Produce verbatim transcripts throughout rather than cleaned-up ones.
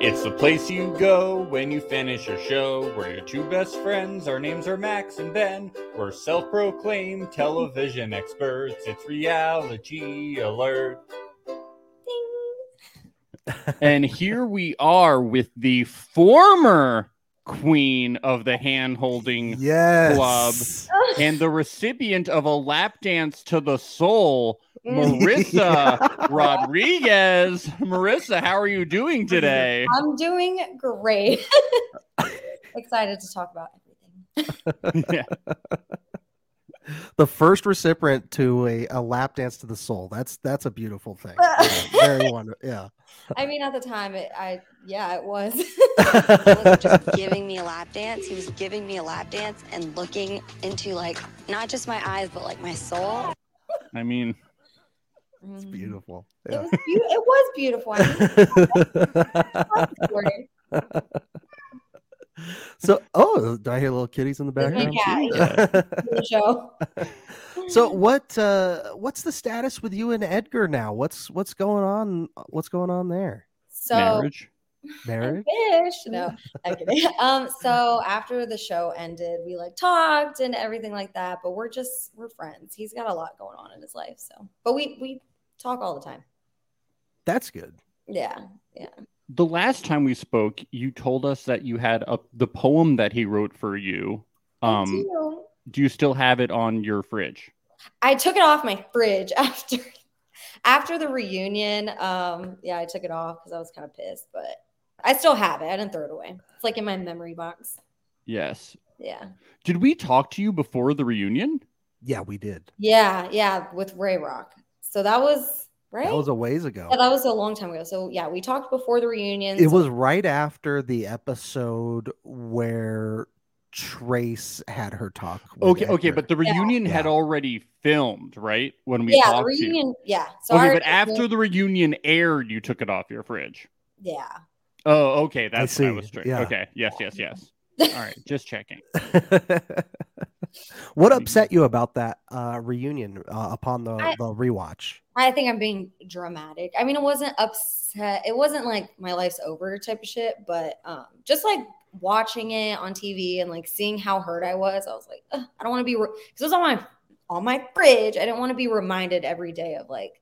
It's the place you go when you finish your show. We're your two best friends. Our names are Max and Ben. We're self-proclaimed television experts. It's reality alert. Ding. And here we are with the former queen of the hand-holding yes. club and the recipient of a lap dance to the soul, Marissa yeah. Rodriguez. Marissa, how are you doing today? I'm doing great. Excited to talk about everything. yeah. The first recipient to a, a lap dance to the soul. That's that's a beautiful thing. Yeah, very wonderful. Yeah. I mean, at the time, it, I yeah, it was. He wasn't just giving me a lap dance. He was giving me a lap dance and looking into, like, not just my eyes, but like my soul. I mean. It's beautiful. Yeah. It, was be- it was beautiful. I mean, so, oh, do I hear little kitties in the background? Yeah, yeah. The show. So, what uh, what's the status with you and Edgar now? What's what's going on? What's going on there? So, marriage, marriage. Fish. No, I'm kidding. Um, so after the show ended, we like talked and everything like that, but we're just we're friends. He's got a lot going on in his life, so but we we talk all the time. That's good. Yeah, yeah. The last time we spoke, you told us that you had a, the poem that he wrote for you. Um, I do. Do you still have it on your fridge? I took it off my fridge after after the reunion. Um, yeah, I took it off because I was kind of pissed, but I still have it. I didn't throw it away. It's like in my memory box. Yes. Yeah. Did we talk to you before the reunion? Yeah, we did. Yeah, yeah, with Ray Rock. So that was... Right? That was a ways ago. Yeah, that was a long time ago. So yeah, we talked before the reunion. It so. was right after the episode where Trace had her talk. Okay, Edgar. okay, but the reunion yeah. had yeah. already filmed, right? When we yeah, talked the reunion, to yeah. So okay, but after the reunion aired, you took it off your fridge. Yeah. Oh, okay. That's what I was strict. Yeah. Okay. Yes, yes, yes. All right, just checking. What upset you about that uh, reunion uh, upon the, I, the rewatch? I think I'm being dramatic. I mean, it wasn't upset. It wasn't like my life's over type of shit, but um, just like watching it on T V and like seeing how hurt I was, I was like, I don't want to be re- – because it was on my, on my fridge. I didn't want to be reminded every day of like,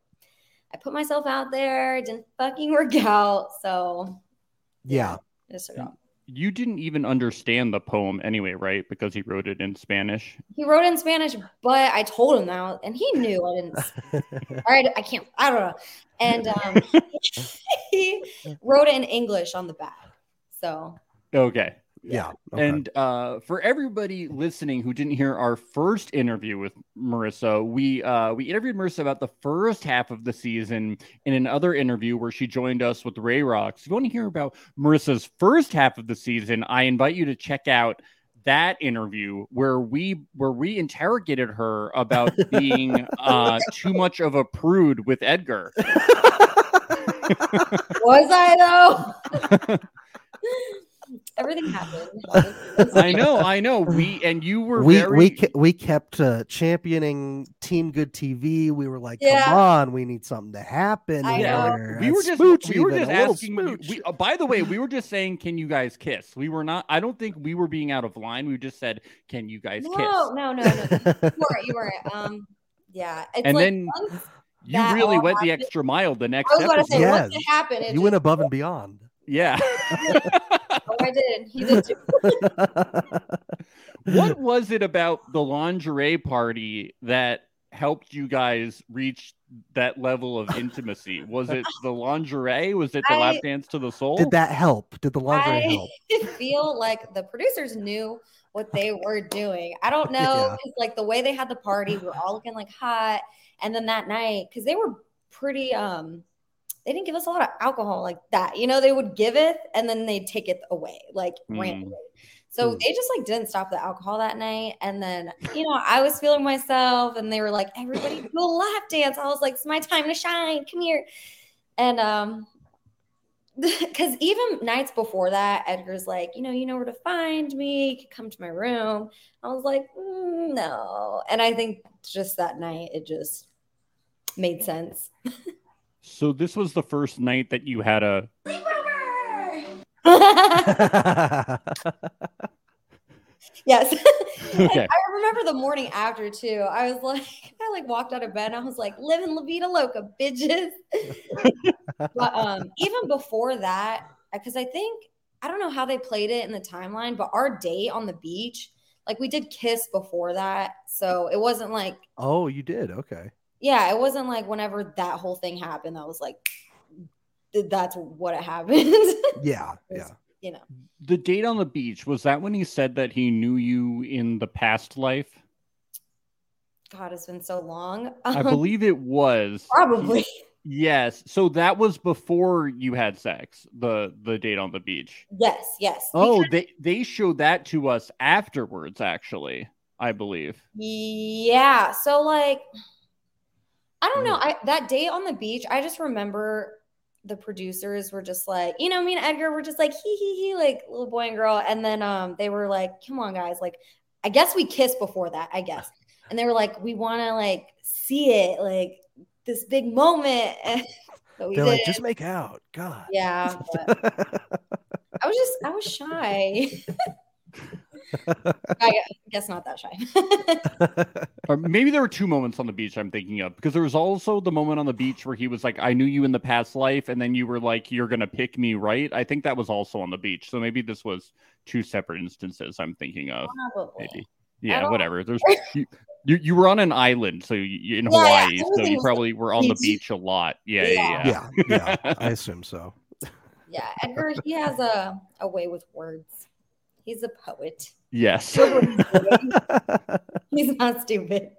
I put myself out there. It didn't fucking work out. So, yeah. yeah. Just yeah. You didn't even understand the poem anyway, right? Because he wrote it in Spanish. He wrote it in Spanish, but I told him that, and he knew I didn't. All right, I can't. I don't know. And um, he wrote it in English on the back. So. Okay. Yeah. Okay. And uh, for everybody listening who didn't hear our first interview with Marissa, we uh, we interviewed Marissa about the first half of the season in another interview where she joined us with Ray Rock. So if you want to hear about Marissa's first half of the season, I invite you to check out that interview where we where we interrogated her about being uh, too much of a prude with Edgar. Was I though? Everything happened. I know, I know. We and you were we very... we ke- we kept uh, championing Team Good T V. We were like, yeah. come on, we need something to happen. I here. Know. We were just smooch, we were just asking. We, uh, by the way, we were just saying, can you guys kiss? We were not. I don't think we were being out of line. We just said, can you guys no, kiss? No, no, no, no. You weren't. You weren't. Um, yeah. It's and like then. You really went happened. the extra mile the next I was episode. Say, yes. Once it happened, it you just... went above and beyond. Yeah. Oh, I did. He did too. What was it about the lingerie party that helped you guys reach that level of intimacy? Was it the lingerie? Was it the I, lap dance to the soul? Did that help? Did the lingerie I help? I feel like the producers knew what they were doing. I don't know. Yeah. It's like the way they had the party, we were all looking like hot. And then that night, because they were pretty... um. They didn't give us a lot of alcohol like that. You know, they would give it and then they'd take it away, like mm. randomly. So mm. they just like didn't stop the alcohol that night. And then, you know, I was feeling myself and they were like, everybody do a lap dance. I was like, it's my time to shine. Come here. And um, because even nights before that, Edgar's like, you know, you know where to find me. You can come to my room. I was like, mm, no. And I think just that night, it just made sense. So this was the first night that you had a sleepover. Yes. Okay. I remember the morning after too. I was like, I like walked out of bed and I was like, living La Vida Loca, bitches. But um, even before that, because I think, I don't know how they played it in the timeline, but our day on the beach, like we did kiss before that. So it wasn't like. Oh, you did. Okay. Yeah. It wasn't like whenever that whole thing happened, I was like, that's what it happened. Yeah. It was, yeah. You know. The date on the beach, was that when he said that he knew you in the past life? God, it's been so long. I believe it was. Probably. Yes. So that was before you had sex, the the date on the beach. Yes, yes. Oh, because... they, they showed that to us afterwards, actually, I believe. Yeah. So, like, I don't know. I, that date on the beach, I just remember... the producers were just like, you know, me and Edgar were just like, hee hee hee, like little boy and girl. And then um, they were like, come on, guys. Like, I guess we kissed before that, I guess. And they were like, we want to like see it, like this big moment. But we They're didn't. Like, just make out. God. Yeah. But I was just, I was shy. I guess not that shy. Or maybe there were two moments on the beach I'm thinking of, because there was also the moment on the beach where he was like, I knew you in the past life, and then you were like, you're gonna pick me, right? I think that was also on the beach. So maybe this was two separate instances I'm thinking of. Probably. Maybe. Yeah, whatever. There's you, you, you were on an island, so you, in Hawaii, yeah, so you probably were on the beach a lot. Yeah, yeah, yeah. yeah, yeah. I assume so. Yeah, Edgar, he has a, a way with words. He's a poet. Yes. He's not stupid.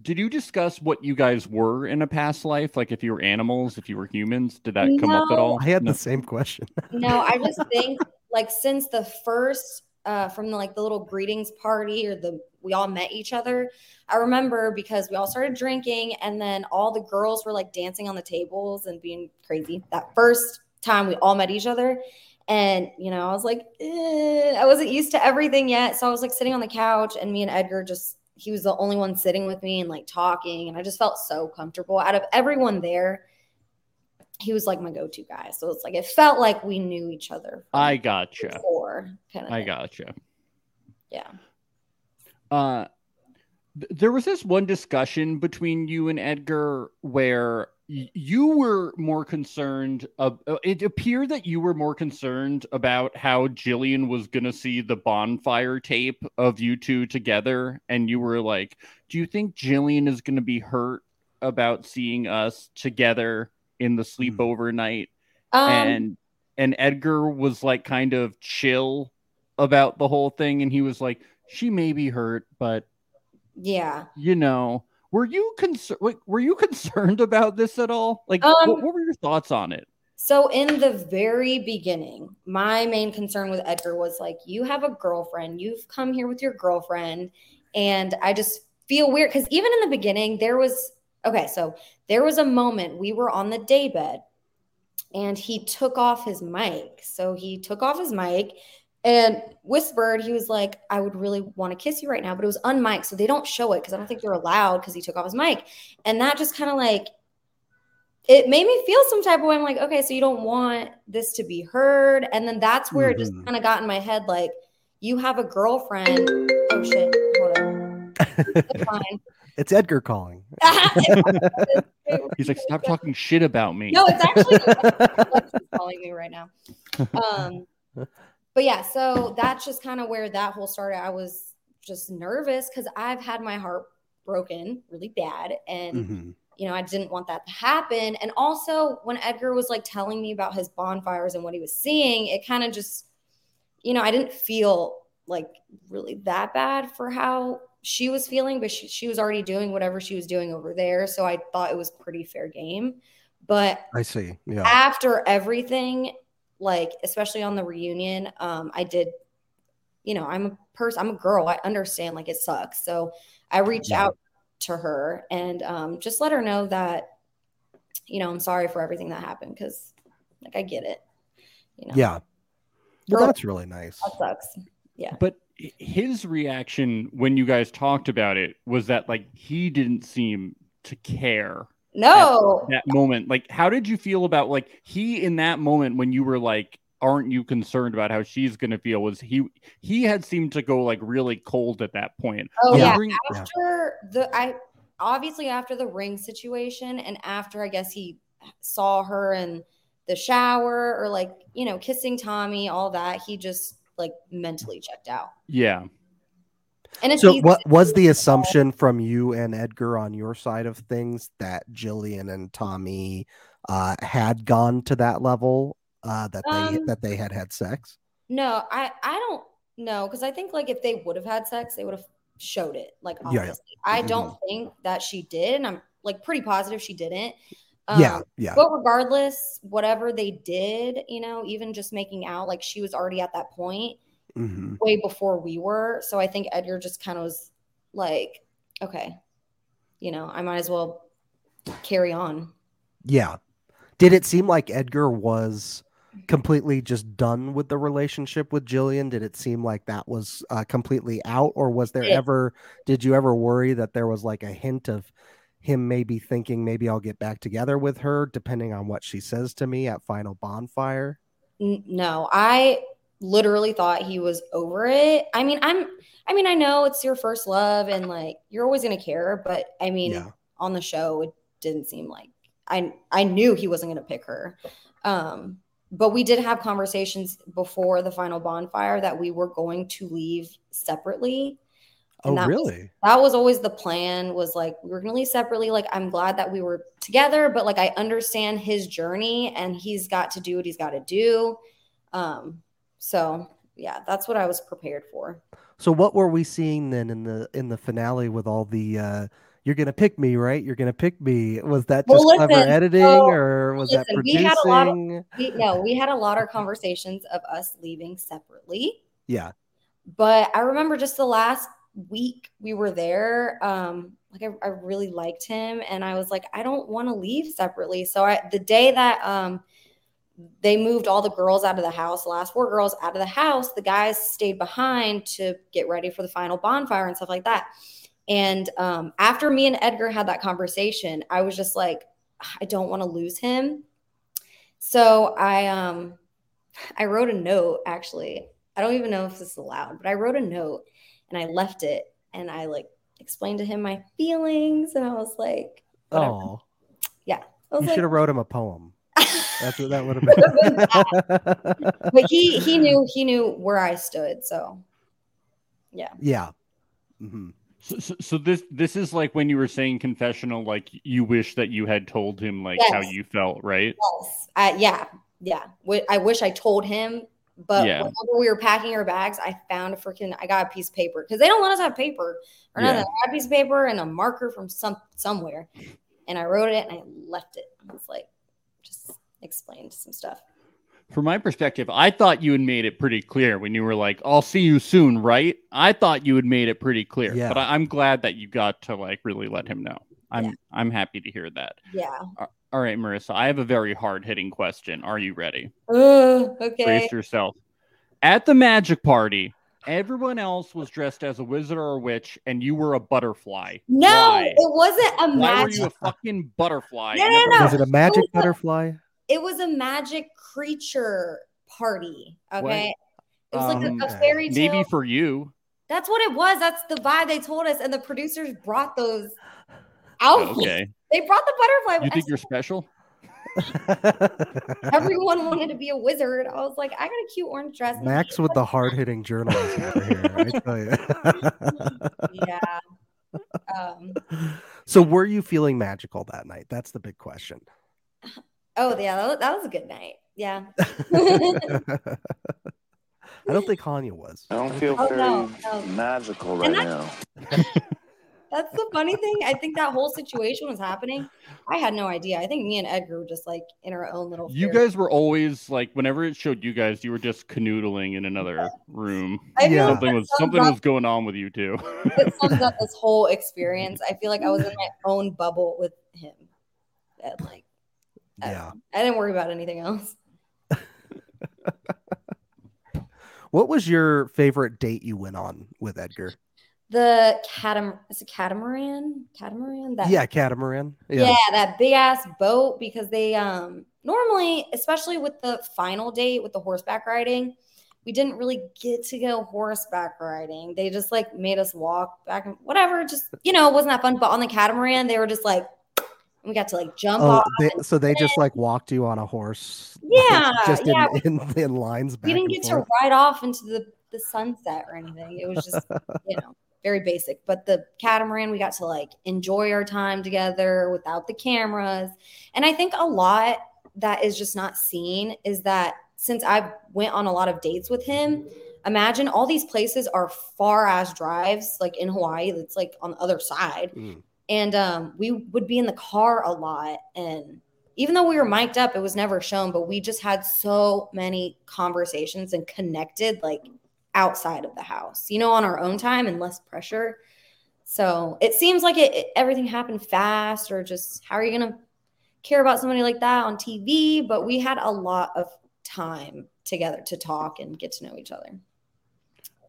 Did you discuss what you guys were in a past life? Like if you were animals, if you were humans, did that no, come up at all? I had no. the same question. No, I just think like since the first, uh, from the, like the little greetings party or the, we all met each other. I remember because we all started drinking and then all the girls were like dancing on the tables and being crazy that first time we all met each other. And you know, I was like, eh, I wasn't used to everything yet, so I was like sitting on the couch and me and Edgar just he was the only one sitting with me and like talking, and I just felt so comfortable. Out of everyone there, he was like my go-to guy, so it's like it felt like we knew each other. I gotcha. Before, kind of I thing. Gotcha. Yeah. Uh, th- there was this one discussion between you and Edgar where you were more concerned of, it appeared that you were more concerned about how Jillian was going to see the bonfire tape of you two together. And you were like, do you think Jillian is going to be hurt about seeing us together in the sleepover night? Um, and, and Edgar was like kind of chill about the whole thing. And he was like, she may be hurt, but yeah, you know. Were you concerned? Were you concerned about this at all? Like, um, what, what were your thoughts on it? So, in the very beginning, my main concern with Edgar was like, you have a girlfriend. You've come here with your girlfriend, and I just feel weird because even in the beginning, there was okay. So there was a moment we were on the daybed, and he took off his mic. So he took off his mic. And whispered, he was like, I would really want to kiss you right now, but it was unmiked, so they don't show it because I don't think you're allowed because he took off his mic. And that just kind of like, it made me feel some type of way. I'm like, okay, so you don't want this to be heard. And then that's where mm-hmm. it just kind of got in my head, like, you have a girlfriend. Oh, shit. Hold on. It's fine. It's Edgar calling. He's like, stop talking shit about me. No, it's actually calling me right now. Um. But yeah, so that's just kind of where that whole started. I was just nervous because I've had my heart broken really bad. And, mm-hmm. you know, I didn't want that to happen. And also when Edgar was like telling me about his bonfires and what he was seeing, it kind of just, you know, I didn't feel like really that bad for how she was feeling, but she, she was already doing whatever she was doing over there. So I thought it was pretty fair game. But I see. Yeah. After everything, like, especially on the reunion, um, I did, you know, I'm a person, I'm a girl. I understand, like, it sucks. So I reached yeah. out to her and um, just let her know that, you know, I'm sorry for everything that happened because, like, I get it. You know? Yeah. Well, girl, that's really nice. That sucks. Yeah. But his reaction when you guys talked about it was that, like, he didn't seem to care. No. At that moment. Like, how did you feel about, like, he in that moment when you were like, aren't you concerned about how she's going to feel? Was he, he had seemed to go, like, really cold at that point. Oh, yeah. Ring- after the, I obviously after the ring situation and after, I guess, he saw her in the shower or, like, you know, kissing Tommy, all that, he just, like, mentally checked out. Yeah. And if so, what was the assumption from you and Edgar on your side of things that Jillian and Tommy uh, had gone to that level, uh, that um, they that they had had sex? No, I, I don't know, because I think, like, if they would have had sex, they would have showed it. Like, obviously, yeah, yeah. I don't mm-hmm. think that she did, and I'm, like, pretty positive she didn't. Um, yeah, yeah. But regardless, whatever they did, you know, even just making out, like, she was already at that point. Mm-hmm. Way before we were. So I think Edgar just kind of was like, okay, you know, I might as well carry on. Yeah. Did it seem like Edgar was completely just done with the relationship with Jillian? Did it seem like that was uh, completely out? Or was there it, ever, did you ever worry that there was, like, a hint of him maybe thinking, maybe I'll get back together with her depending on what she says to me at Final Bonfire? N- no, I... literally thought he was over it. I mean, I'm, I mean, I know it's your first love and, like, you're always going to care, but I mean, yeah. on the show, it didn't seem like I, I knew he wasn't going to pick her. Um, but we did have conversations before the Final Bonfire that we were going to leave separately. And oh, that really? Was, that was always the plan, was like, we were going to leave separately. Like, I'm glad that we were together, but, like, I understand his journey and he's got to do what he's got to do. Um, So, yeah, that's what I was prepared for. So what were we seeing then in the in the finale with all the, uh, you're going to pick me, right? You're going to pick me. Was that just well, listen, clever editing so, or was listen, that producing? We had a lot of, we, no, we had a lot of conversations of us leaving separately. Yeah. But I remember just the last week we were there, um, like I, I really liked him. And I was like, I don't want to leave separately. So I, the day that um, – they moved all the girls out of the house, the last four girls out of the house, the guys stayed behind to get ready for the Final Bonfire and stuff like that. And um, after me and Edgar had that conversation, I was just like, I don't want to lose him. So I, um, I wrote a note, actually. I don't even know if this is allowed, but I wrote a note and I left it and I, like, explained to him my feelings. And I was like, oh, yeah. You like, should have wrote him a poem. That's what that would have been. But he he knew he knew where I stood, so yeah. Yeah. Mm-hmm. So, so so this this is like when you were saying confessional, like, you wish that you had told him, like, yes. how you felt, right? Yes. Uh, yeah. Yeah. W- I wish I told him, but yeah. whenever we were packing our bags, I found a freaking I got a piece of paper because they don't let us have paper or yeah. nothing. I got a piece of paper and a marker from some somewhere, and I wrote it and I left it. I was like, just explained some stuff. From my perspective, I thought you had made it pretty clear when you were like, I'll see you soon, right? I thought you had made it pretty clear. Yeah. But I- I'm glad that you got to, like, really let him know. I'm yeah. I'm happy to hear that. Yeah. All right, Marissa, I have a very hard-hitting question. Are you ready? Ooh, okay. Brace yourself. At the magic party, everyone else was dressed as a wizard or a witch, and you were a butterfly. No, Why? It wasn't a magic. Why were you a fucking butterfly? No, no, no. Was it a magic it butterfly? A, it was a magic creature party. Okay, what? It was um, like a, a fairy tale. Maybe for you. That's what it was. That's the vibe they told us, and the producers brought those outfits. Okay. They brought the butterfly. You think I you're said, special? Everyone wanted to be a wizard. I was like, I got a cute orange dress. Max with the hard-hitting journalism over here. I tell you. Yeah. Um, so were you feeling magical that night? That's the big question. Oh, yeah. That was a good night. Yeah. I don't think Hanya was. I don't feel oh, very no, no. magical right now. That's the funny thing. I think that whole situation was happening. I had no idea. I think me and Edgar were just, like, in our own little... You fairy. Guys were always, like, whenever it showed you guys, you were just canoodling in another room. I yeah. Something, was, something up, was going on with you two. It sums up this whole experience. I feel like I was in my own bubble with him. And, like, I, yeah. I didn't worry about anything else. What was your favorite date you went on with Edgar? The catam is it catamaran? Catamaran? That yeah, catamaran. Yeah. yeah, that big ass boat, because they um normally, especially with the final date with the horseback riding, we didn't really get to go horseback riding. They just like made us walk back and whatever, just, you know, it wasn't that fun. But on the catamaran, they were just like, we got to like jump oh, off. They, so they in. just like walked you on a horse. Yeah. Like, just yeah. In, in, in lines back. We didn't get forth. to ride off into the, the sunset or anything. It was just, you know, very basic. But the catamaran, we got to like enjoy our time together without the cameras. And I think a lot that is just not seen is that since I went on a lot of dates with him, imagine all these places are far ass drives, like in Hawaii, that's like on the other side. Mm. And um, we would be in the car a lot. And even though we were mic'd up, it was never shown, but we just had so many conversations and connected like outside of the house, you know, on our own time and less pressure. So it seems like it, it everything happened fast, or just how are you going to care about somebody like that on T V? But we had a lot of time together to talk and get to know each other.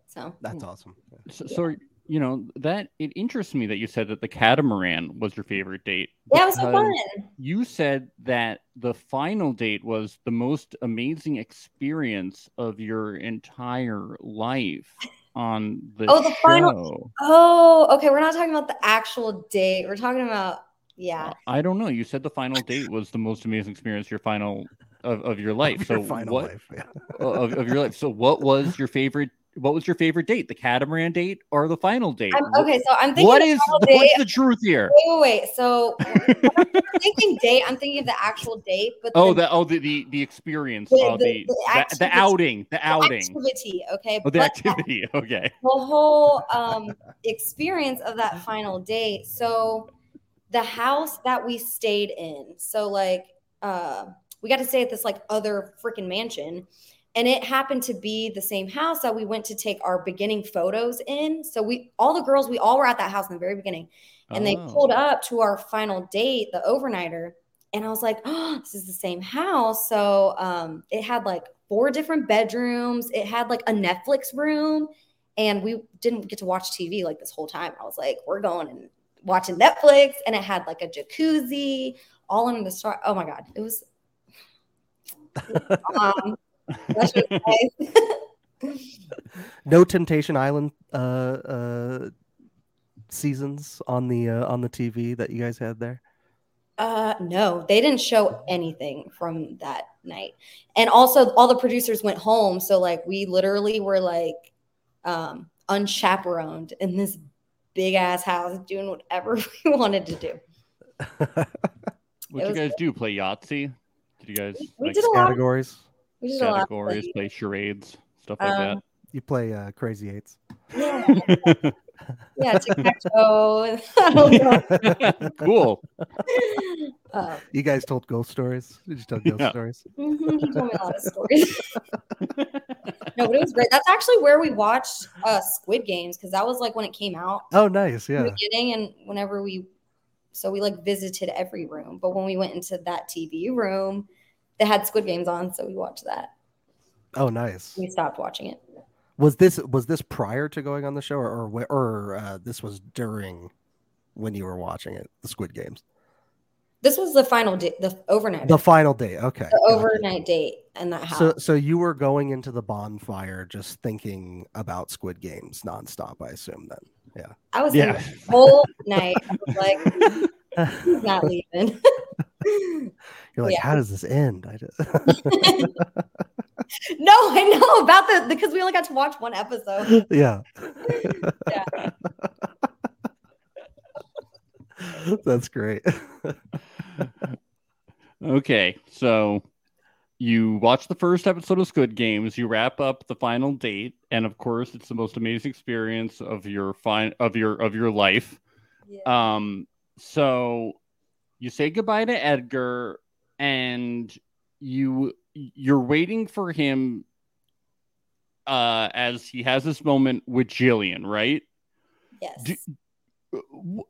So that's yeah. awesome. So, yeah. so you know, that it interests me that you said that the catamaran was your favorite date. Yeah, it was so fun. You said that the final date was the most amazing experience of your entire life on the oh, the show. final. Oh, okay. We're not talking about the actual date. We're talking about yeah. Uh, I don't know. You said the final date was the most amazing experience of your final of, of your life. Of so your final what life, yeah. of, of your life. So what was your favorite? What was your favorite date? The catamaran date or the final date? I'm, okay, so I'm thinking what is date. what's the truth here? Wait, wait, wait. So I'm thinking date. I'm thinking of the actual date. But oh, the, the oh the the, the experience, the, of the, the, the, the outing, the, the outing, activity. Okay, oh, the but activity. That, okay, the whole um, experience of that final date. So the house that we stayed in. So like uh, we got to stay at this like other freaking mansion. And it happened to be the same house that we went to take our beginning photos in. So we, all the girls, we all were at that house in the very beginning. And oh. they pulled up to our final date, the overnighter. And I was like, oh, this is the same house. So um, it had like four different bedrooms. It had like a Netflix room. And we didn't get to watch T V like this whole time. I was like, we're going and watching Netflix. And it had like a jacuzzi all in the star. Oh my God. It was um, no Temptation Island uh, uh, seasons on the uh, on the T V that you guys had there? Uh, no, they didn't show anything from that night. And also all the producers went home. So like we literally were like um, unchaperoned in this big ass house doing whatever we wanted to do. What did you guys good. do? Play Yahtzee? Did you guys we like, did a categories? Lot. We did categories, play charades, stuff like um, that. You play uh, Crazy Eights. Yeah. yeah, tic-tac-toe. Cool. Um, you guys told ghost stories? Did you tell ghost yeah. stories? Mm-hmm. You told me a lot of stories. No, but it was great. That's actually where we watched uh, Squid Games, because that was like when it came out. Oh, nice. Yeah. In the beginning, and whenever we, so we like visited every room. But when we went into that T V room, they had Squid Games on, so we watched that. Oh, nice. We stopped watching it. Was this was this prior to going on the show, or or, or uh, this was during when you were watching it, the Squid Games? This was the final day, the overnight. The final day, okay. The overnight date in that house. So, so you were going into the bonfire just thinking about Squid Games nonstop, I assume, then. Yeah. I was yeah. thinking the whole night. I was like, he's not leaving. You're like, yeah. how does this end? I just... no, I know about the because we only got to watch one episode. Yeah. yeah. That's great. Okay, so you watch the first episode of Squid Games, you wrap up the final date, and of course, it's the most amazing experience of your fine of your of your life. Yeah. Um. So. You say goodbye to Edgar, and you you're waiting for him uh, as he has this moment with Jillian, right? Yes. Do, w-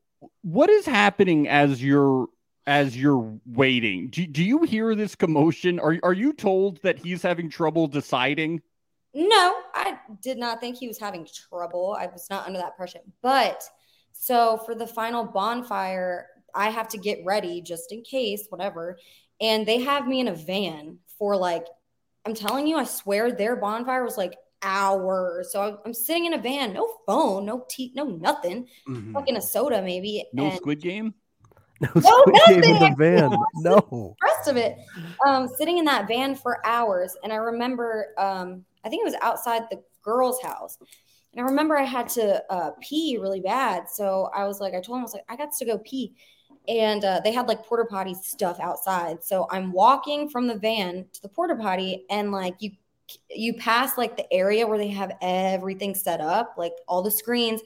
what is happening as you're as you're waiting? Do do you hear this commotion? Are are you told that he's having trouble deciding? No, I did not think he was having trouble. I was not under that pressure. But so for the final bonfire, I have to get ready just in case, whatever. And they have me in a van for like, I'm telling you, I swear their bonfire was like hours. So I'm sitting in a van, no phone, no tea, no nothing. Mm-hmm. Fucking a soda maybe. No and- Squid Game? No, no nothing. In the van. No. The rest of it. Um, sitting in that van for hours. And I remember, um, I think it was outside the girl's house. And I remember I had to uh, pee really bad. So I was like, I told him, I was like, I got to go pee. And uh, they had like porta potty stuff outside. So I'm walking from the van to the porta potty. And like you, you pass like the area where they have everything set up, like all the screens.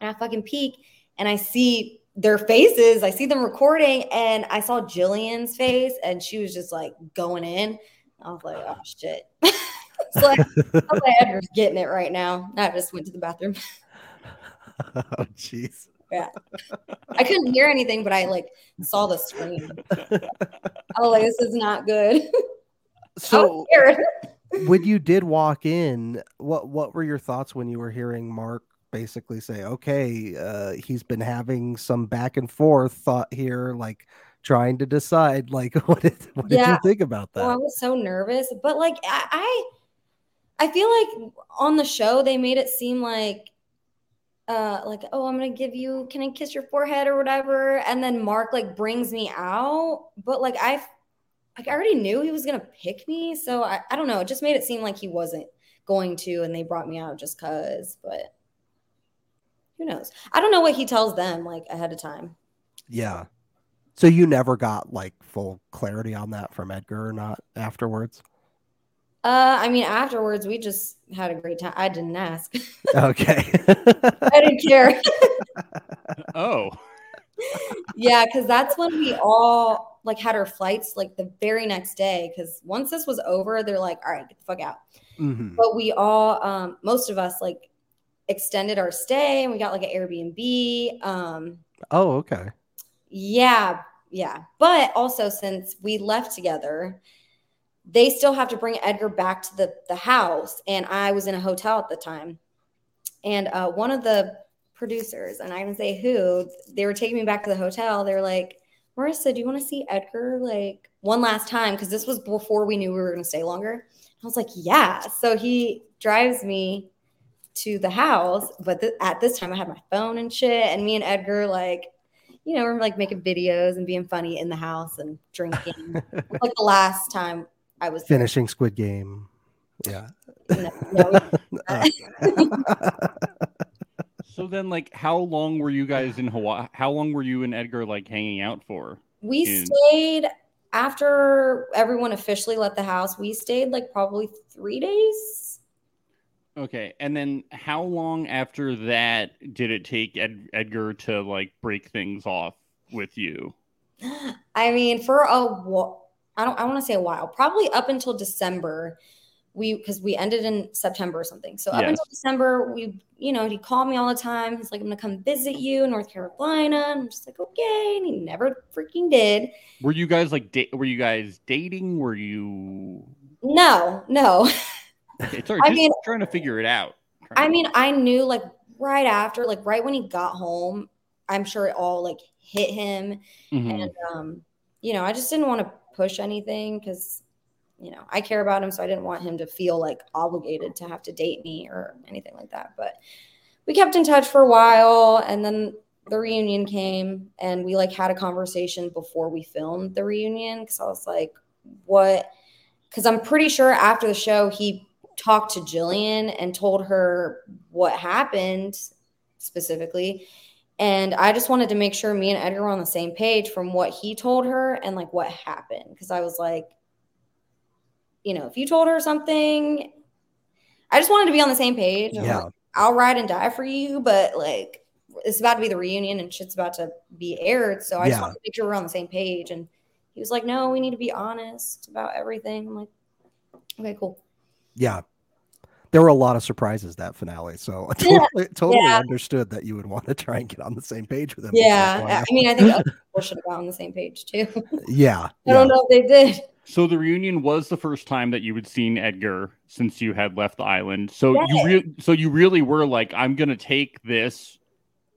And I fucking peek and I see their faces. I see them recording, and I saw Jillian's face, and she was just like going in. I was like, oh shit. It's like, I'm like, Edgar's getting it right now. I just went to the bathroom. Oh, jeez. Yeah. I couldn't hear anything, but I like saw the screen. I was like, this is not good. So when you did walk in, what what were your thoughts when you were hearing Mark basically say, okay, uh, he's been having some back and forth thought here, like trying to decide, like, what did, what yeah. did you think about that? Well, I was so nervous, but like, I, I, I feel like on the show, they made it seem like, uh, like, oh, I'm going to give you, can I kiss your forehead or whatever? And then Mark like brings me out, but like, I, like, I already knew he was going to pick me. So I, I don't know. It just made it seem like he wasn't going to, and they brought me out just cause, but who knows? I don't know what he tells them like ahead of time. Yeah. So you never got like full clarity on that from Edgar or not afterwards? Uh, I mean, afterwards we just had a great time. I didn't ask. Okay. I didn't care. Oh. Yeah, because that's when we all like had our flights like the very next day. Because once this was over, they're like, all right, get the fuck out. Mm-hmm. But we all, um, most of us like, extended our stay, and we got like an Airbnb. Um, oh, okay. Yeah, yeah. But also, since we left together, they still have to bring Edgar back to the the house, and I was in a hotel at the time. And uh, one of the producers, and I can say who, they were taking me back to the hotel. They were like, "Marissa, do you want to see Edgar like one last time?" Because this was before we knew we were going to stay longer. And I was like, "Yeah." So he drives me to the house, but th- at this time I had my phone and shit, and me and Edgar like, you know, we're like making videos and being funny in the house and drinking. Like the last time I was finishing there. Squid Game. Yeah. No, no, uh. So then, like, how long were you guys in Hawaii? How long were you and Edgar like hanging out for? We in- stayed after everyone officially left the house. We stayed like probably three days. Okay, and then how long after that did it take Ed- Edgar to, like, break things off with you? I mean, for a while, I don't, I want to say a while, probably up until December, we, because we ended in September or something. So up yes. until December, we, you know, he called me all the time. He's like, I'm going to come visit you in North Carolina. And I'm just like, okay, and he never freaking did. Were you guys, like, da- were you guys dating? Were you? No, no. It's already, I mean, trying to figure it out. I mean, I knew like right after, like right when he got home, I'm sure it all like hit him. Mm-hmm. And, um, you know, I just didn't want to push anything because, you know, I care about him. So I didn't want him to feel like obligated to have to date me or anything like that. But we kept in touch for a while. And then the reunion came, and we like had a conversation before we filmed the reunion because I was like, what? Because I'm pretty sure after the show, he talked to Jillian and told her what happened specifically. And I just wanted to make sure me and Edgar were on the same page from what he told her and like what happened. Because I was like, you know, if you told her something, I just wanted to be on the same page. Yeah. Like, I'll ride and die for you, but like it's about to be the reunion and shit's about to be aired. So I yeah. just wanted to make sure we're on the same page. And he was like, no, we need to be honest about everything. I'm like, okay, cool. Yeah, there were a lot of surprises that finale, so I totally, totally yeah. understood that you would want to try and get on the same page with them. Yeah, I mean, I think other people should have got on the same page too. Yeah, I don't yeah. know if they did. So the reunion was the first time that you had seen Edgar since you had left the island. So yes. you re- so you really were like, I'm going to take this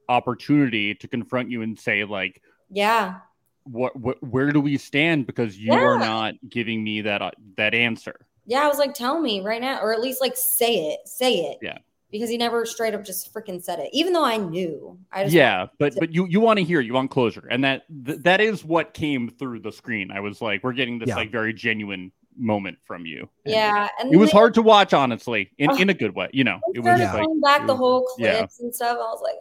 opportunity to confront you and say, like, yeah, what, what where do we stand? Because you yeah. are not giving me that uh, that answer. Yeah, I was like, tell me right now, or at least like say it, say it. Yeah. Because he never straight up just freaking said it, even though I knew. I just yeah, but to- but you, you want to hear, you want closure, and that th- that is what came through the screen. I was like, we're getting this yeah. like very genuine moment from you. And yeah, and it was they- hard to watch, honestly, in, oh, in a good way. You know, it was like, back it, the whole clips yeah. and stuff. I was like,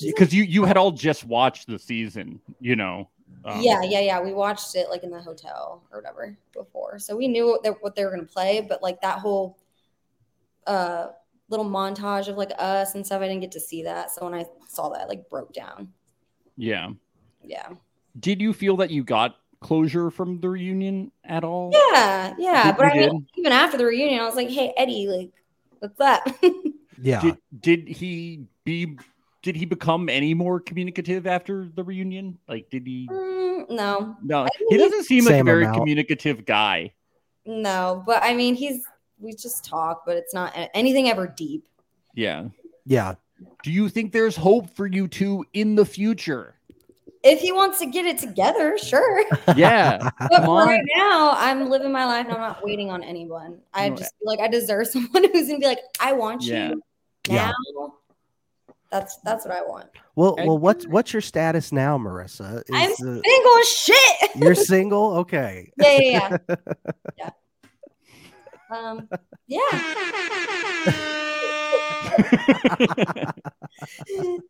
because oh, you you had all just watched the season, you know. Um, yeah, yeah, yeah. We watched it like in the hotel or whatever before, so we knew what they, what they were gonna play. But like that whole. Uh, little montage of like us and stuff. I didn't get to see that. So when I saw that, I like broke down. Yeah. Yeah. Did you feel that you got closure from the reunion at all? Yeah. Yeah. Did, but I did? mean, even after the reunion, I was like, hey, Eddie, like, what's up? yeah. Did, did he be, did he become any more communicative after the reunion? Like, did he? Mm, no. No. He doesn't seem like a very amount. communicative guy. No, but I mean, he's, we just talk, but it's not anything ever deep. Yeah. Yeah. Do you think there's hope for you two in the future? If he wants to get it together, sure. Yeah. But right now, I'm living my life and I'm not waiting on anyone. I just feel like I deserve someone who's going to be like, I want yeah. you now. Yeah. That's that's what I want. Well, well, what's what's your status now, Marissa? Is I'm the, single as shit. You're single? Okay. Yeah, yeah, yeah. yeah. Um, yeah.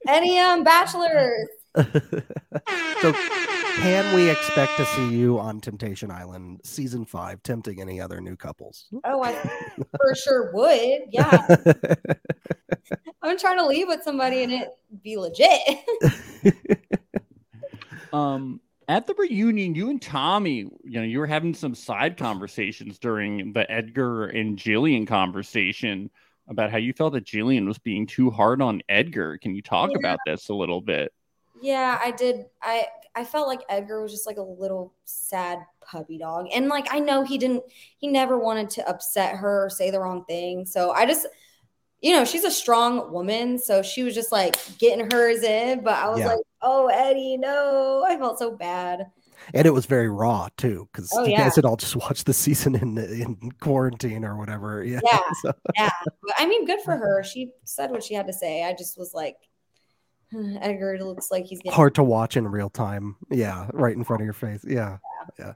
Any um bachelors? So can we expect to see you on Temptation Island season five tempting any other new couples? Oh, I for sure would. Yeah. I'm trying to leave with somebody and it be legit. um At the reunion, you and Tommy, you know, you were having some side conversations during the Edgar and Jillian conversation about how you felt that Jillian was being too hard on Edgar. Can you talk yeah. about this a little bit? Yeah, I did. I I felt like Edgar was just like a little sad puppy dog. And like, I know he didn't, he never wanted to upset her or say the wrong thing. So I just, you know, she's a strong woman. So she was just like getting hers in. But I was yeah. like, oh, Eddie, no. I felt so bad. And it was very raw, too, because oh, you yeah. guys had all just watched the season in in quarantine or whatever. Yeah. Yeah. So. yeah. But, I mean, good for her. She said what she had to say. I just was like, Edgar looks like he's getting hard to watch in real time. Yeah. Right in front of your face. Yeah. Yeah.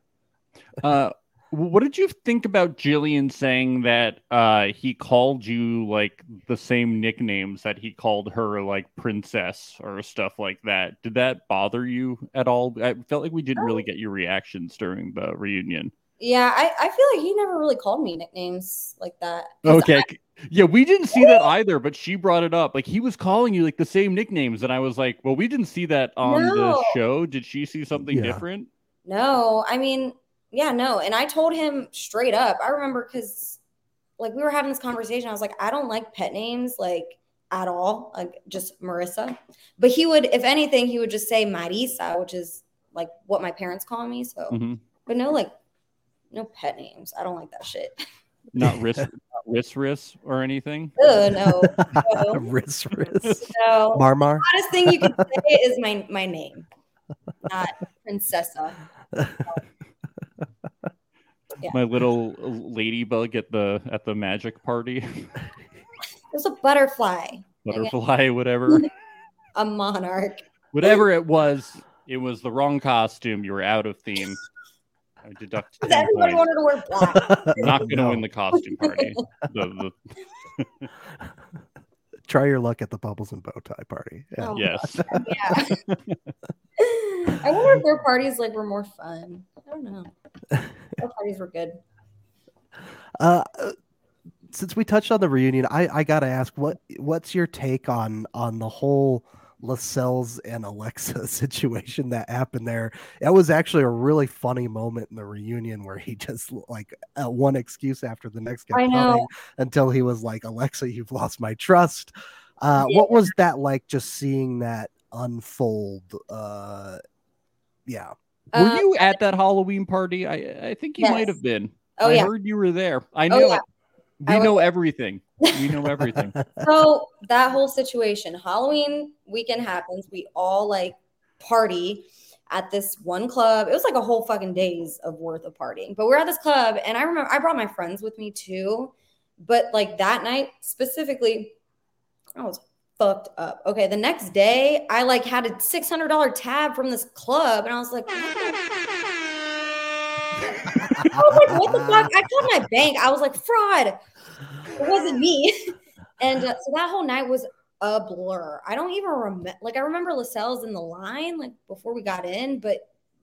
yeah. Uh, what did you think about Jillian saying that uh, he called you like the same nicknames that he called her, like princess or stuff like that? Did that bother you at all? I felt like we didn't really get your reactions during the reunion. Yeah, I, I feel like he never really called me nicknames like that. Okay. I... Yeah, we didn't see that either, but she brought it up. Like, he was calling you like the same nicknames. And I was like, well, we didn't see that on no. the show. Did she see something yeah. different? No, I mean... Yeah, no. And I told him straight up. I remember because, like, we were having this conversation. I was like, I don't like pet names, like, at all. Like, just Marissa. But he would, if anything, he would just say Marisa, which is, like, what my parents call me. So, mm-hmm. but no, like, no pet names. I don't like that shit. Not Riss, Riss, Riss or anything? Oh, no. no. Riss, Riss. No. Marmar. The hottest thing you can say is my, my name. Not Princessa. No. Yeah. My little ladybug at the at the magic party. It was a butterfly. Butterfly, whatever. A monarch. Whatever it was, it was the wrong costume. You were out of theme. I deduct. Everybody wanted to wear black. Not going to no. win the costume party. the, the... Try your luck at the bubbles and bow tie party. Yeah. Oh, yes. Yeah. I wonder if their parties like were more fun. I don't know. Their parties were good. Uh, since we touched on the reunion, I, I gotta ask what what's your take on on the whole Lascelles and Alexa situation that happened there? That was actually a really funny moment in the reunion where he just like uh, one excuse after the next kept coming until he was like, "Alexa, you've lost my trust." Uh, yeah. What was that like? Just seeing that unfold. Uh, yeah. Were um, you at that Halloween party? I I think you yes. might have been. Oh, I yeah. heard you were there. I know. Oh, yeah. We I know was... everything. We know everything. So that whole situation, Halloween weekend happens. We all like party at this one club. It was like a whole fucking day's of worth of partying. But we're at this club, and I remember I brought my friends with me too. But like that night specifically, I was fucked up. Okay, the next day I like had a six hundred dollars tab from this club, and I was like, I was like, what the fuck? I called my bank. I was like, fraud. It wasn't me. And uh, so that whole night was a blur. I don't even remember. Like, I remember Lascelles in the line, like, before we got in. But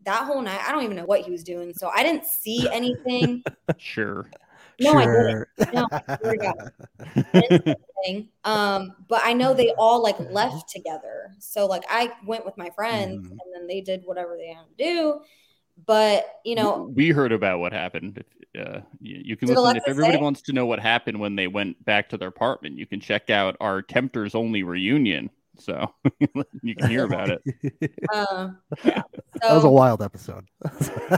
that whole night, I don't even know what he was doing. So I didn't see anything. Sure. No, sure. I didn't. No, I swear to God. I didn't see anything. Um, but I know they all, like, left together. So, like, I went with my friends, mm. and then they did whatever they had to do. But, you know, we heard about what happened. Uh, you, you can listen. Alexa, if everybody say? wants to know what happened when they went back to their apartment, you can check out our Tempters Only reunion. So you can hear about it. Uh, yeah. So, that was a wild episode. I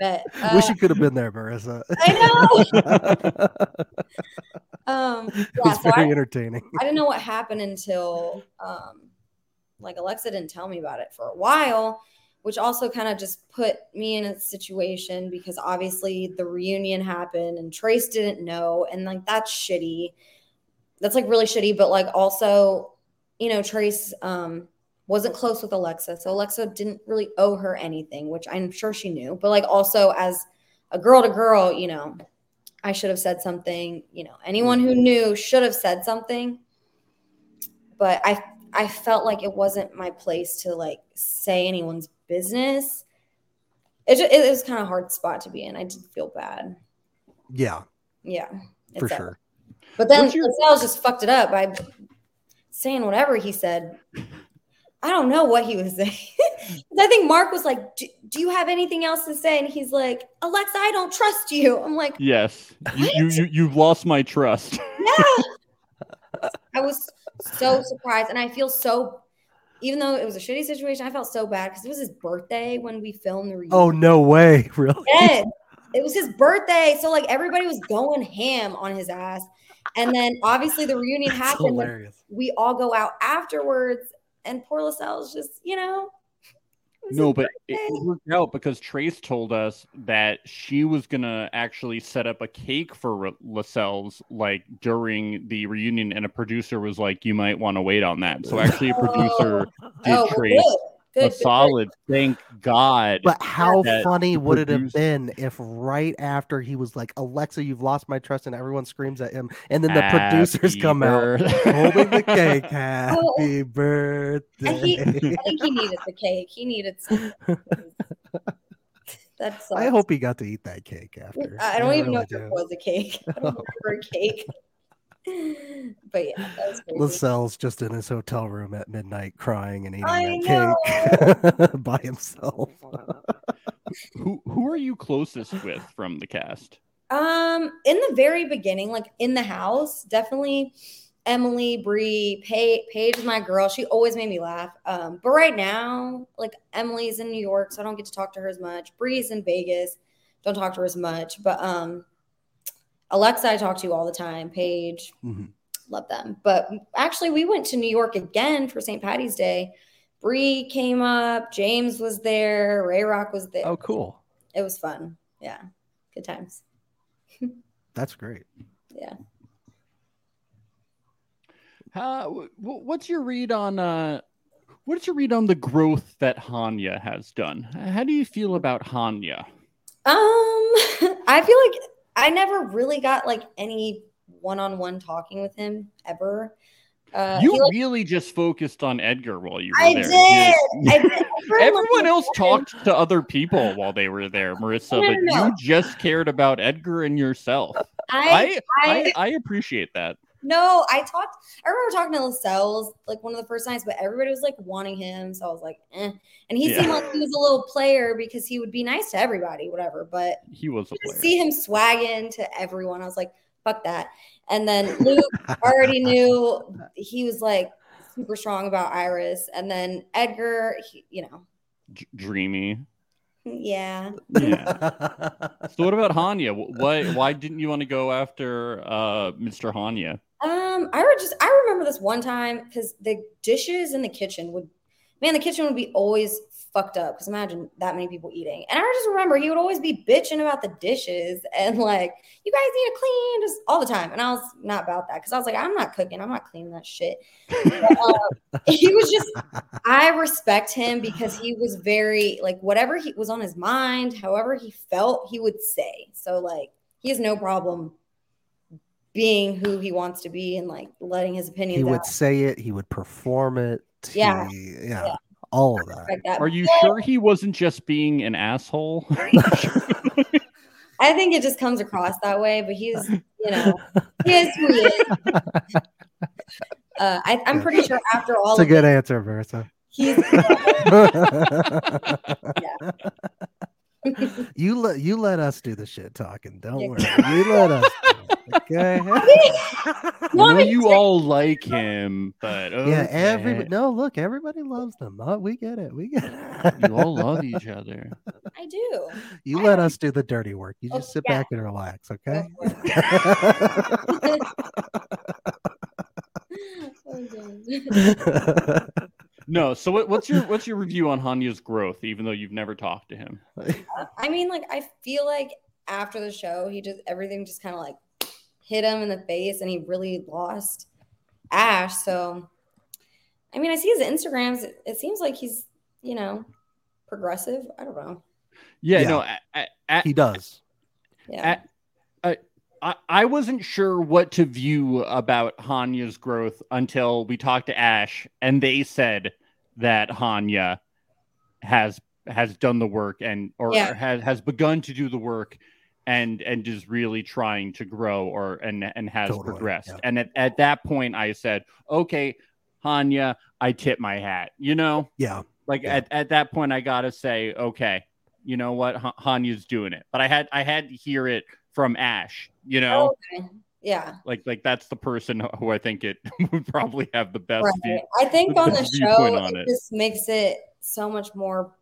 bet. Uh, Wish you could have been there, Marissa. I know. um, yeah, it was so very I, entertaining. I didn't know what happened until, um, like, Alexa didn't tell me about it for a while, which also kind of just put me in a situation because obviously the reunion happened and Trace didn't know. And like, that's shitty. That's like really shitty. But like also, you know, Trace um, wasn't close with Alexa. So Alexa didn't really owe her anything, which I'm sure she knew. But like also as a girl to girl, you know, I should have said something, you know, anyone who knew should have said something. But I, I felt like it wasn't my place to like say anyone's business. It, just, it was kind of a hard spot to be in. I did feel bad. Yeah. Yeah. For sad. Sure. But then you- Lascelles just fucked it up by saying whatever he said. I don't know what he was saying. I think Mark was like, do, do you have anything else to say? And he's like, Alexa, I don't trust you. I'm like, yes. You, you, you, you've lost my trust. Yeah. I was so surprised. And I feel so Even though it was a shitty situation, I felt so bad because it was his birthday when we filmed the reunion. Oh, no way. Really? Yes. It was his birthday. So, like, everybody was going ham on his ass. And then, obviously, the reunion That's happened. Hilarious. We all go out afterwards. And poor Lascelles just, you know. No, but birthday. It worked out because Trace told us that she was going to actually set up a cake for Lascelles, like, during the reunion. And a producer was like, you might want to wait on that. So actually a producer oh. did oh, Trace well, good. Good, a good, solid, good. Thank God. But how funny would producer... it have been if right after he was like, Alexa, you've lost my trust, and everyone screams at him. And then the happy producers come birth. out holding the cake. Happy oh. birthday. I think, I think he needed the cake. He needed something. That sucks. I hope he got to eat that cake after. I don't I even really know if do. It was a cake. I don't oh. remember a cake. But yeah, that was crazy. Lascelles just in his hotel room at midnight crying and eating I that know. cake by himself. Who who are you closest with from the cast? Um, in the very beginning, like in the house, definitely Emily, Bree, Paige. Paige is my girl. She always made me laugh. Um, but right now, like Emily's in New York, so I don't get to talk to her as much. Bree's in Vegas, don't talk to her as much. But um, Alexa, I talk to all the time. Paige, mm-hmm. love them. But actually, we went to New York again for Saint Patty's Day. Bree came up. James was there. Ray Rock was there. Oh, cool. It was fun. Yeah, good times. That's great. Yeah. Uh, what's your read on uh, what's your read on the growth that Hanya has done? How do you feel about Hanya? Um, I feel like I never really got like any one-on-one talking with him ever. Uh, you like, really just focused on Edgar while you were I there. Did. I did. Everyone else talked to other people while they were there, Marissa, but know. you just cared about Edgar and yourself. I I, I, I appreciate that. No, I talked. I remember talking to Lascelles like one of the first nights, but everybody was like wanting him, so I was like, "eh." And he yeah. seemed like he was a little player because he would be nice to everybody, whatever. But he was a player. See him swagging to everyone. I was like, "Fuck that." And then Luke already knew he was like super strong about Iris, and then Edgar, he, you know, d- dreamy. Yeah. Yeah. So what about Hanya? Why why didn't you want to go after uh, Mister Hanya? Um, I would just I remember this one time because the dishes in the kitchen would, man, the kitchen would be always fucked up because imagine that many people eating. And I just remember he would always be bitching about the dishes and like, you guys need to clean just all the time. And I was not about that because I was like, I'm not cooking. I'm not cleaning that shit. But, um, he was just, I respect him because he was very like whatever he was on his mind, however he felt, he would say. So like he has no problem being who he wants to be and like letting his opinions out. He would say it. He would perform it. Yeah. He, yeah. Yeah. All of that. that. Are you sure he wasn't just being an asshole? I think it just comes across that way, but he's, you know, he is who he is. Uh, I, I'm pretty sure after all, it's a good this, answer, Marissa. He's. Yeah. You let you let us do the shit talking. Don't yeah. worry, you let us. Okay. Well, you all like him, but okay. yeah, everybody. No, look, everybody loves them. Oh, we get it. We get it. You all love each other. I do. You I let do. us do the dirty work. You oh, just sit yeah. back and relax, okay? No. So, what, what's your what's your review on Hanya's growth? Even though you've never talked to him, I mean, like, I feel like after the show, he just everything just kind of like. hit him in the face, and he really lost Ash. So, I mean, I see his Instagrams. It, it seems like he's, you know, progressive. I don't know. Yeah, yeah. no, I, I, I, he does. Yeah, I, I, I wasn't sure what to view about Hanya's growth until we talked to Ash, and they said that Hanya has has done the work and or, yeah. or has has begun to do the work. And and is really trying to grow or and and has totally, progressed. Yeah. And at, at that point, I said, okay, Hanya, I tip my hat. You know, yeah. Like yeah. at at that point, I gotta say, okay, you know what, H- Hanya's doing it. But I had I had to hear it from Ash. You know, okay. yeah. Like like that's the person who I think it would probably have the best. Right. View, I think on the, the show, on it, it just makes it so much more.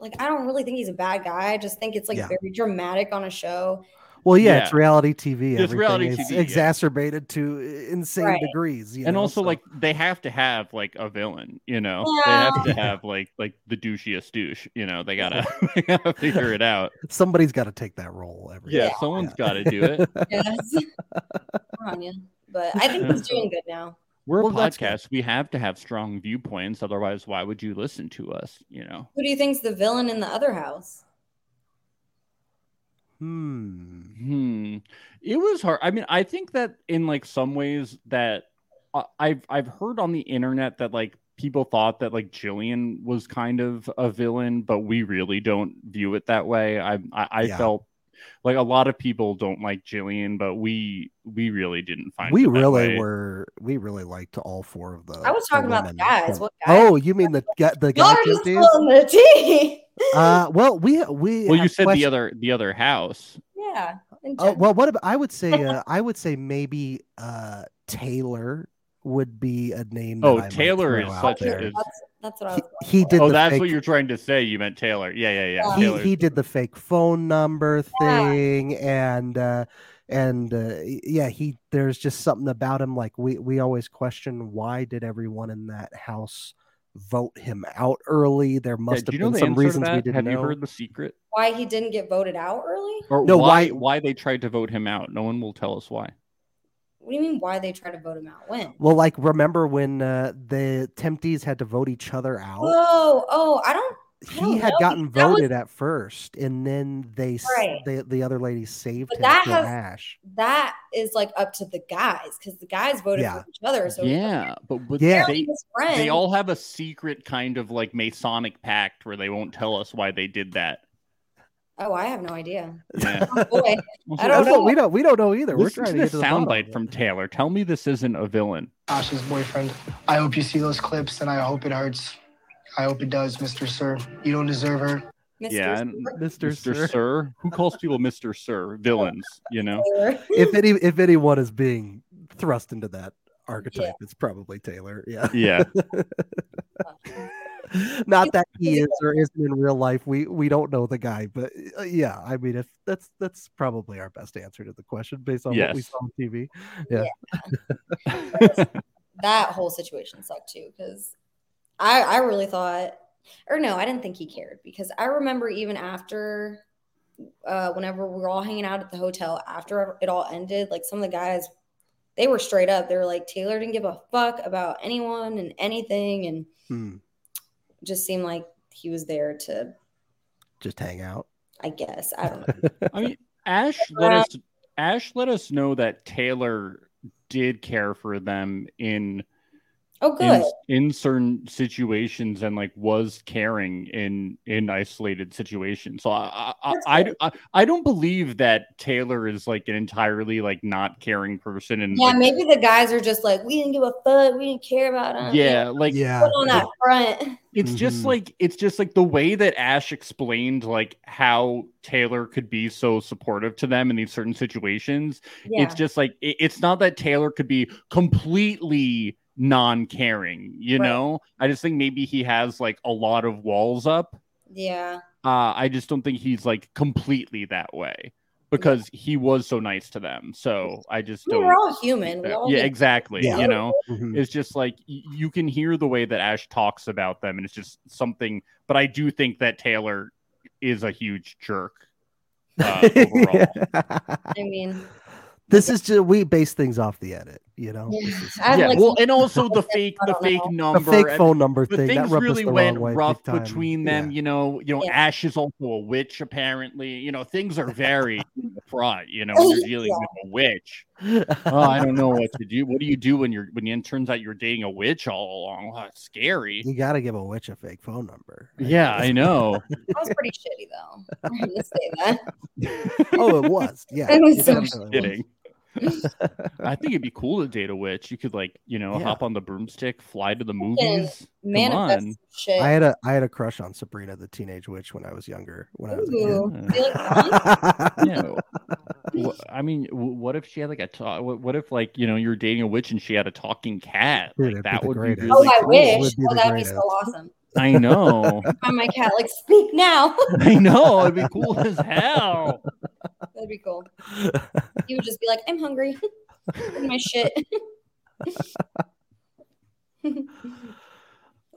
Like, I don't really think he's a bad guy. I just think it's, like, yeah. very dramatic on a show. Well, yeah, yeah. it's reality T V. It's reality T V. It's exacerbated yeah. to insane right. degrees. You and know, also, so. like, they have to have, like, a villain, you know? Yeah. They have to have, like, like the douchiest douche, you know? They got to figure it out. Somebody's got to take that role. Every yeah, day. someone's yeah. got to do it. Yes. But I think he's doing good now. We're well, a podcast. We have to have strong viewpoints. Otherwise, why would you listen to us? You know. Who do you think's the villain in the other house? Hmm. Hmm. It was hard. I mean, I think that in like some ways that I- I've I've heard on the internet that like people thought that like Jillian was kind of a villain, but we really don't view it that way. I I, I yeah. felt. Like a lot of people don't like Jillian, but we we really didn't find we it really way. were we really liked all four of the. I was talking the about the guys. What guys. Oh, you mean the the guys? The tea. Uh, well, we we. Well, you said questions. the other the other house. Yeah. Uh, well, what about, I would say uh, I would say maybe uh, Taylor would be a name. That oh, I Taylor is such a. That's what I was he, he did. Oh, that's fake... what you're trying to say. You meant Taylor. Yeah, yeah, yeah. yeah. He, he did the fake phone number thing, yeah. and uh, and uh, yeah, he. There's just something about him. Like we we always question why did everyone in that house vote him out early? There must yeah, have been some reasons we didn't have know. Have you heard the secret? Why he didn't get voted out early? Or no, why, why why they tried to vote him out? No one will tell us why. What do you mean why they try to vote him out? When? Well, like, remember when uh, the Tempties had to vote each other out? Oh, oh, I don't I He don't had know. gotten that voted was... at first, and then they, right. they the other lady saved but him that for has, Ash. That is, like, up to the guys, because the guys voted yeah. for each other. So yeah, but with yeah. They, they all have a secret kind of, like, Masonic pact where they won't tell us why they did that. Oh, I have no idea. Yeah. Oh, boy. I don't know. We don't. We don't know either. We're trying to get to the soundbite from Taylor. Tell me this isn't a villain. Ash's boyfriend. I hope you see those clips, and I hope it hurts. I hope it does, Mister Sir. You don't deserve her. Mister Yeah, Mister Mister Sir. Sir. Who calls people Mister Sir? Villains, you know. If any, if anyone is being thrust into that archetype, yeah. it's probably Taylor. Yeah. Yeah. Not that he is or isn't in real life. We we don't know the guy, but uh, yeah, I mean, if that's that's probably our best answer to the question based on yes. what we saw on T V. Yeah, yeah. That whole situation sucked too, because I I really thought, or no, I didn't think he cared, because I remember even after, uh, whenever we were all hanging out at the hotel after it all ended, like some of the guys, they were straight up. They were like, Taylor didn't give a fuck about anyone and anything, and hmm. just seemed like he was there to just hang out. I guess I don't know. I mean, Ash let us Ash let us know that Taylor did care for them in oh good in, in certain situations, and like was caring in in isolated situations. So I I I, I I don't believe that Taylor is like an entirely like not caring person. And yeah, like, maybe the guys are just like, we didn't give a fuck, we didn't care about him. Yeah, like yeah, put on that front. It's mm-hmm. just like it's just like the way that Ash explained like how Taylor could be so supportive to them in these certain situations. Yeah. It's just like it, it's not that Taylor could be completely non-caring, you right. know. I just think maybe he has like a lot of walls up. Yeah. Uh, I just don't think he's like completely that way, because yeah. he was so nice to them. So I just we don't. We're all human. We all yeah, exactly. Yeah. You know, mm-hmm. it's just like y- you can hear the way that Ash talks about them, and it's just something. But I do think that Taylor is a huge jerk. Uh, overall. I mean. This is just, we base things off the edit, you know. Yeah, is, yeah. Like, well, and also the fake, the fake know. number, the fake phone number thing. Things that really went rough between them, yeah. you know. You know, yeah. Ash is also a witch, apparently. You know, things are very fraught, you know, when you're dealing yeah. with a witch. Oh, I don't know what to do. What do you do when you're when it turns out you're dating a witch all along? Oh, it's scary. You got to give a witch a fake phone number. Right? Yeah, I know. That was pretty shitty, though. I'm gonna say that. Oh, it was. Yeah, it was so shitty. I think it'd be cool to date a witch. You could like, you know, yeah. hop on the broomstick, fly to the movies. Manifest shit. I had a I had a crush on Sabrina the Teenage Witch when I was younger. When Ooh. I was a kid. Yeah. Yeah. I mean, what if she had like a talk? What if like, you know, you're dating a witch and she had a talking cat? Dude, like that would be, be really oh, I cool. wish. Be oh, that'd greatest. Be so awesome. I know. Find my cat, like, speak now. I know. It'd be cool as hell. That'd be cool. He would just be like, I'm hungry. Look at my shit.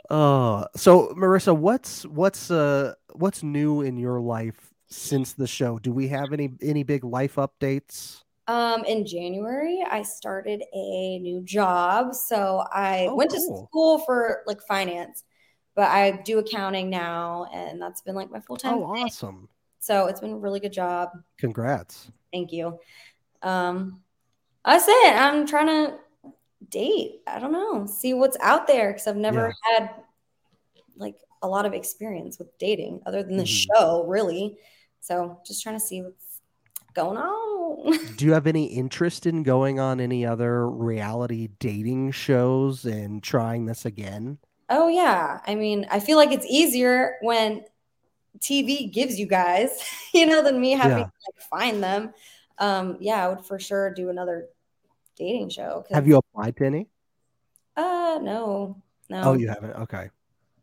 uh, so, Marissa, what's what's uh what's new in your life since the show? Do we have any any big life updates? Um, in January, I started a new job. So I oh, went cool. to school for like finance. But I do accounting now, and that's been like my full-time. Oh, awesome. Thing. So it's been a really good job. Congrats. Thank you. Um, that's it. I'm trying to date. I don't know. See what's out there, because I've never yeah. had like a lot of experience with dating other than the mm-hmm. show, really. So just trying to see what's going on. Do you have any interest in going on any other reality dating shows and trying this again? Oh, yeah. I mean, I feel like it's easier when T V gives you guys, you know, than me having yeah. to like, find them. Um, yeah, I would for sure do another dating show. Have you applied to any? Uh, no. No. Oh, you haven't? Okay.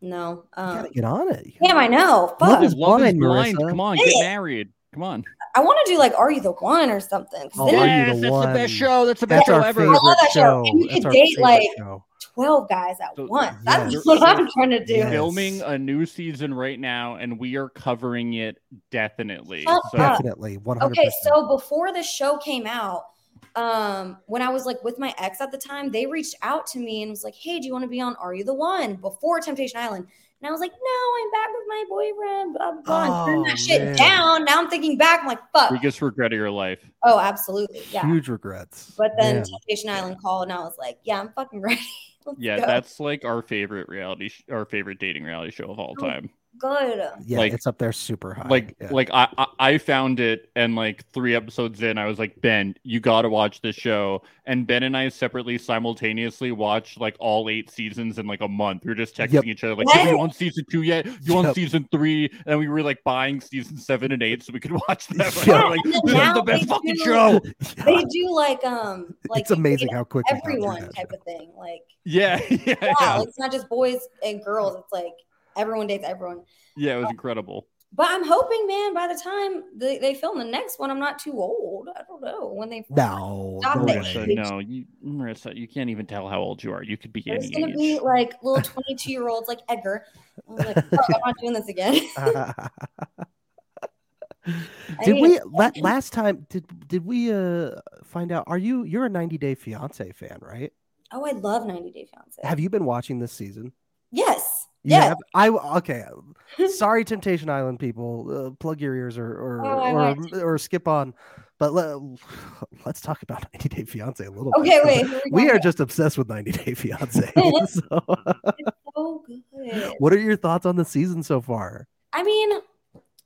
No. Um, you gotta get on it. Damn, I know. Fuck. Love is blind, Marissa. Come on, get married. Come on. I want to do like Are You the One or something. Oh, yes, are you the that's one? The best show. That's the best that's show ever. I love that show. show. And you that's could date like show. twelve guys at so, once. That's yes. what I'm trying to do. Yes. Filming a new season right now, and we are covering it definitely. So. Definitely. one hundred percent. Okay, so before the show came out, um, when I was like with my ex at the time, they reached out to me and was like, hey, do you want to be on Are You the One before Temptation Island? And I was like, no, I'm back with my boyfriend, blah, blah, blah. Oh, turn that shit man. down. Now I'm thinking back. I'm like, fuck. Biggest regret of your life. Oh, absolutely. Yeah. Huge regrets. But then man. Temptation Island called, and I was like, yeah, I'm fucking ready. Let's yeah, go. That's like our favorite reality, sh- our favorite dating reality show of all time. Good. Yeah, like, it's up there super high. Like, yeah. like I, I, I found it, and like three episodes in, I was like, Ben, you got to watch this show. And Ben and I separately, simultaneously watched like all eight seasons in like a month. We were just texting yep. each other like, hey, you on season two yet? You on yep. season three? And we were like buying season seven and eight so we could watch them. Yeah. Like, this is the best fucking do, show. They do like um, like it's amazing how quickly everyone type of thing. Like yeah, yeah, yeah, yeah. Like, it's not just boys and girls. It's like everyone dates everyone. Yeah, it was uh, incredible. But I'm hoping, man, by the time they, they film the next one, I'm not too old. I don't know when they no, stop Marissa, that no, you, Marissa, you can't even tell how old you are. You could be any age. It's gonna be like little twenty-two year olds like Edgar. I'm like, oh, I'm not doing this again. Did we la- last time? Did did we uh, find out? Are you you're a ninety day fiance fan, right? Oh, I love ninety day fiance. Have you been watching this season? Yes. Yeah, I okay. Sorry, Temptation Island people, uh, plug your ears or or oh, or, or skip on. But let, let's talk about ninety day fiance a little okay, bit. Okay, wait. We, we are just obsessed with ninety day fiance. So. It's so good. What are your thoughts on the season so far? I mean,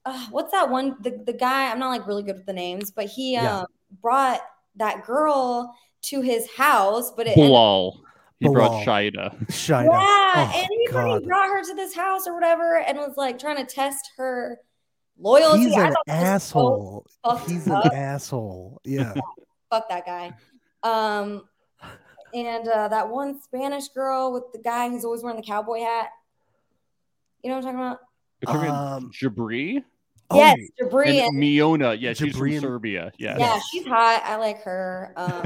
uh, what's that one? The the guy. I'm not like really good with the names, but he um yeah. brought that girl to his house, but it. Lol. He brought Shida. Shida. Yeah, oh, and he God. brought her to this house or whatever and was like trying to test her loyalty. He's an asshole. So He's up. an asshole. Yeah. Fuck that guy. Um, and uh, that one Spanish girl with the guy who's always wearing the cowboy hat. You know what I'm talking about? Um, Jabri? Yes, oh, Jabri and, and Miona. Yeah, Jabri she's from and... Serbia. Yeah, yeah, she's hot. I like her. Um,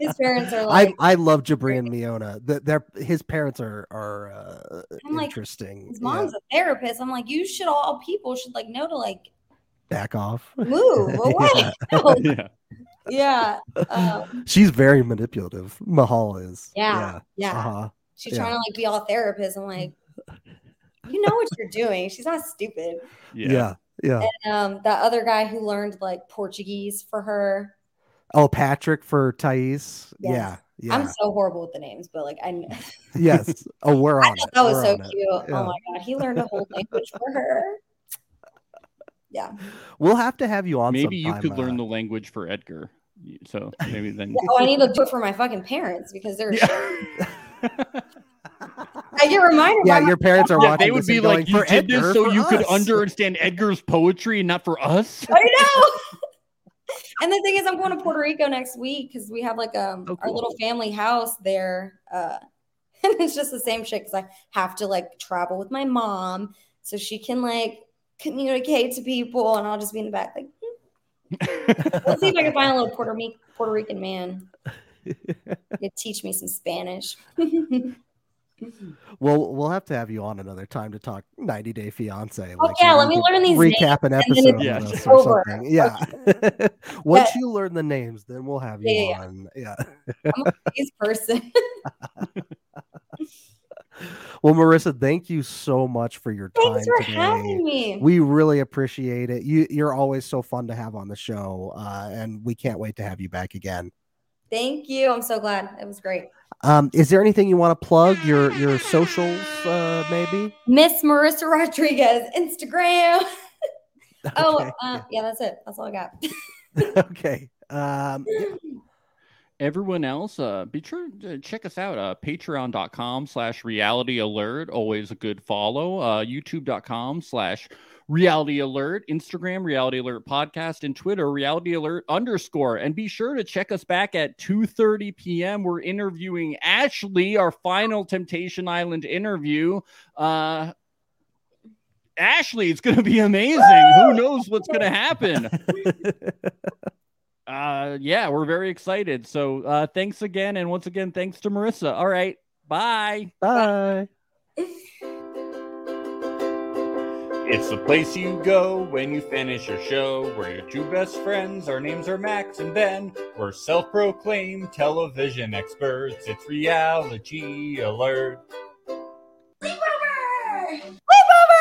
his, his parents are like. I, I love Jabri and Miona. The, their his parents are are uh, I'm interesting. Like, his mom's yeah. a therapist. I'm like, you should all people should like know to like back off, move away. yeah, yeah. Um, she's very manipulative. Mahal is. Yeah, yeah. yeah. Uh-huh. She's yeah. trying to like be all therapist. I'm like. You know what you're doing. She's not stupid. Yeah, yeah. And um, that other guy who learned like Portuguese for her. Oh, Patrick for Thais. Yes. Yeah, yeah. I'm so horrible with the names, but like I. Yes. Oh, we're on. I thought that was so cute. Yeah. Oh my god, he learned a whole language for her. Yeah. We'll have to have you on. Maybe sometime, you could uh... learn the language for Edgar. So maybe then. Yeah, oh, I need to do it for my fucking parents because they're. Yeah. I get reminded. Yeah, your parents are watching. They would be like, "You did this so you could understand Edgar's poetry, and not for us." I know. And the thing is, I'm going to Puerto Rico next week because we have like um oh, cool. our little family house there, uh, and it's just the same shit because I have to like travel with my mom so she can like communicate to people, and I'll just be in the back like, hmm. Let's see if I can find a little Puerto Rican Puerto Rican man to teach me some Spanish. Well, we'll have to have you on another time to talk ninety day fiance. Oh, like, yeah, let me learn these recap names. An episode yeah, with us or over. Something. Yeah. Okay. Once but, you learn the names, then we'll have you yeah, on. Yeah. yeah. I'm a crazy person. Well, Marissa, thank you so much for your time. Thanks for today. having me. We really appreciate it. You, you're always so fun to have on the show, uh, and we can't wait to have you back again. Thank you. I'm so glad. It was great. Um, is there anything you want to plug? Your your socials, uh, maybe? Miss Marissa Rodriguez, Instagram. Okay. Oh, uh, yeah, that's it. That's all I got. Okay. Um, yeah. Everyone else, uh, be sure to check us out. Uh, Patreon.com slash Reality Alert. Always a good follow. Uh, YouTube.com slash Reality Alert, Instagram, Reality Alert Podcast, and Twitter, Reality Alert underscore. And be sure to check us back at two thirty p.m. We're interviewing Ashley, our final Temptation Island interview. Uh, Ashley, it's going to be amazing. Woo! Who knows what's going to happen? uh, yeah, we're very excited. So uh, thanks again. And once again, thanks to Marissa. All right. Bye. Bye. It's the place you go when you finish your show. We're your two best friends. Our names are Max and Ben. We're self-proclaimed television experts. It's Reality Alert.